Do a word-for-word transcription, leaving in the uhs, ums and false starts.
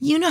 You know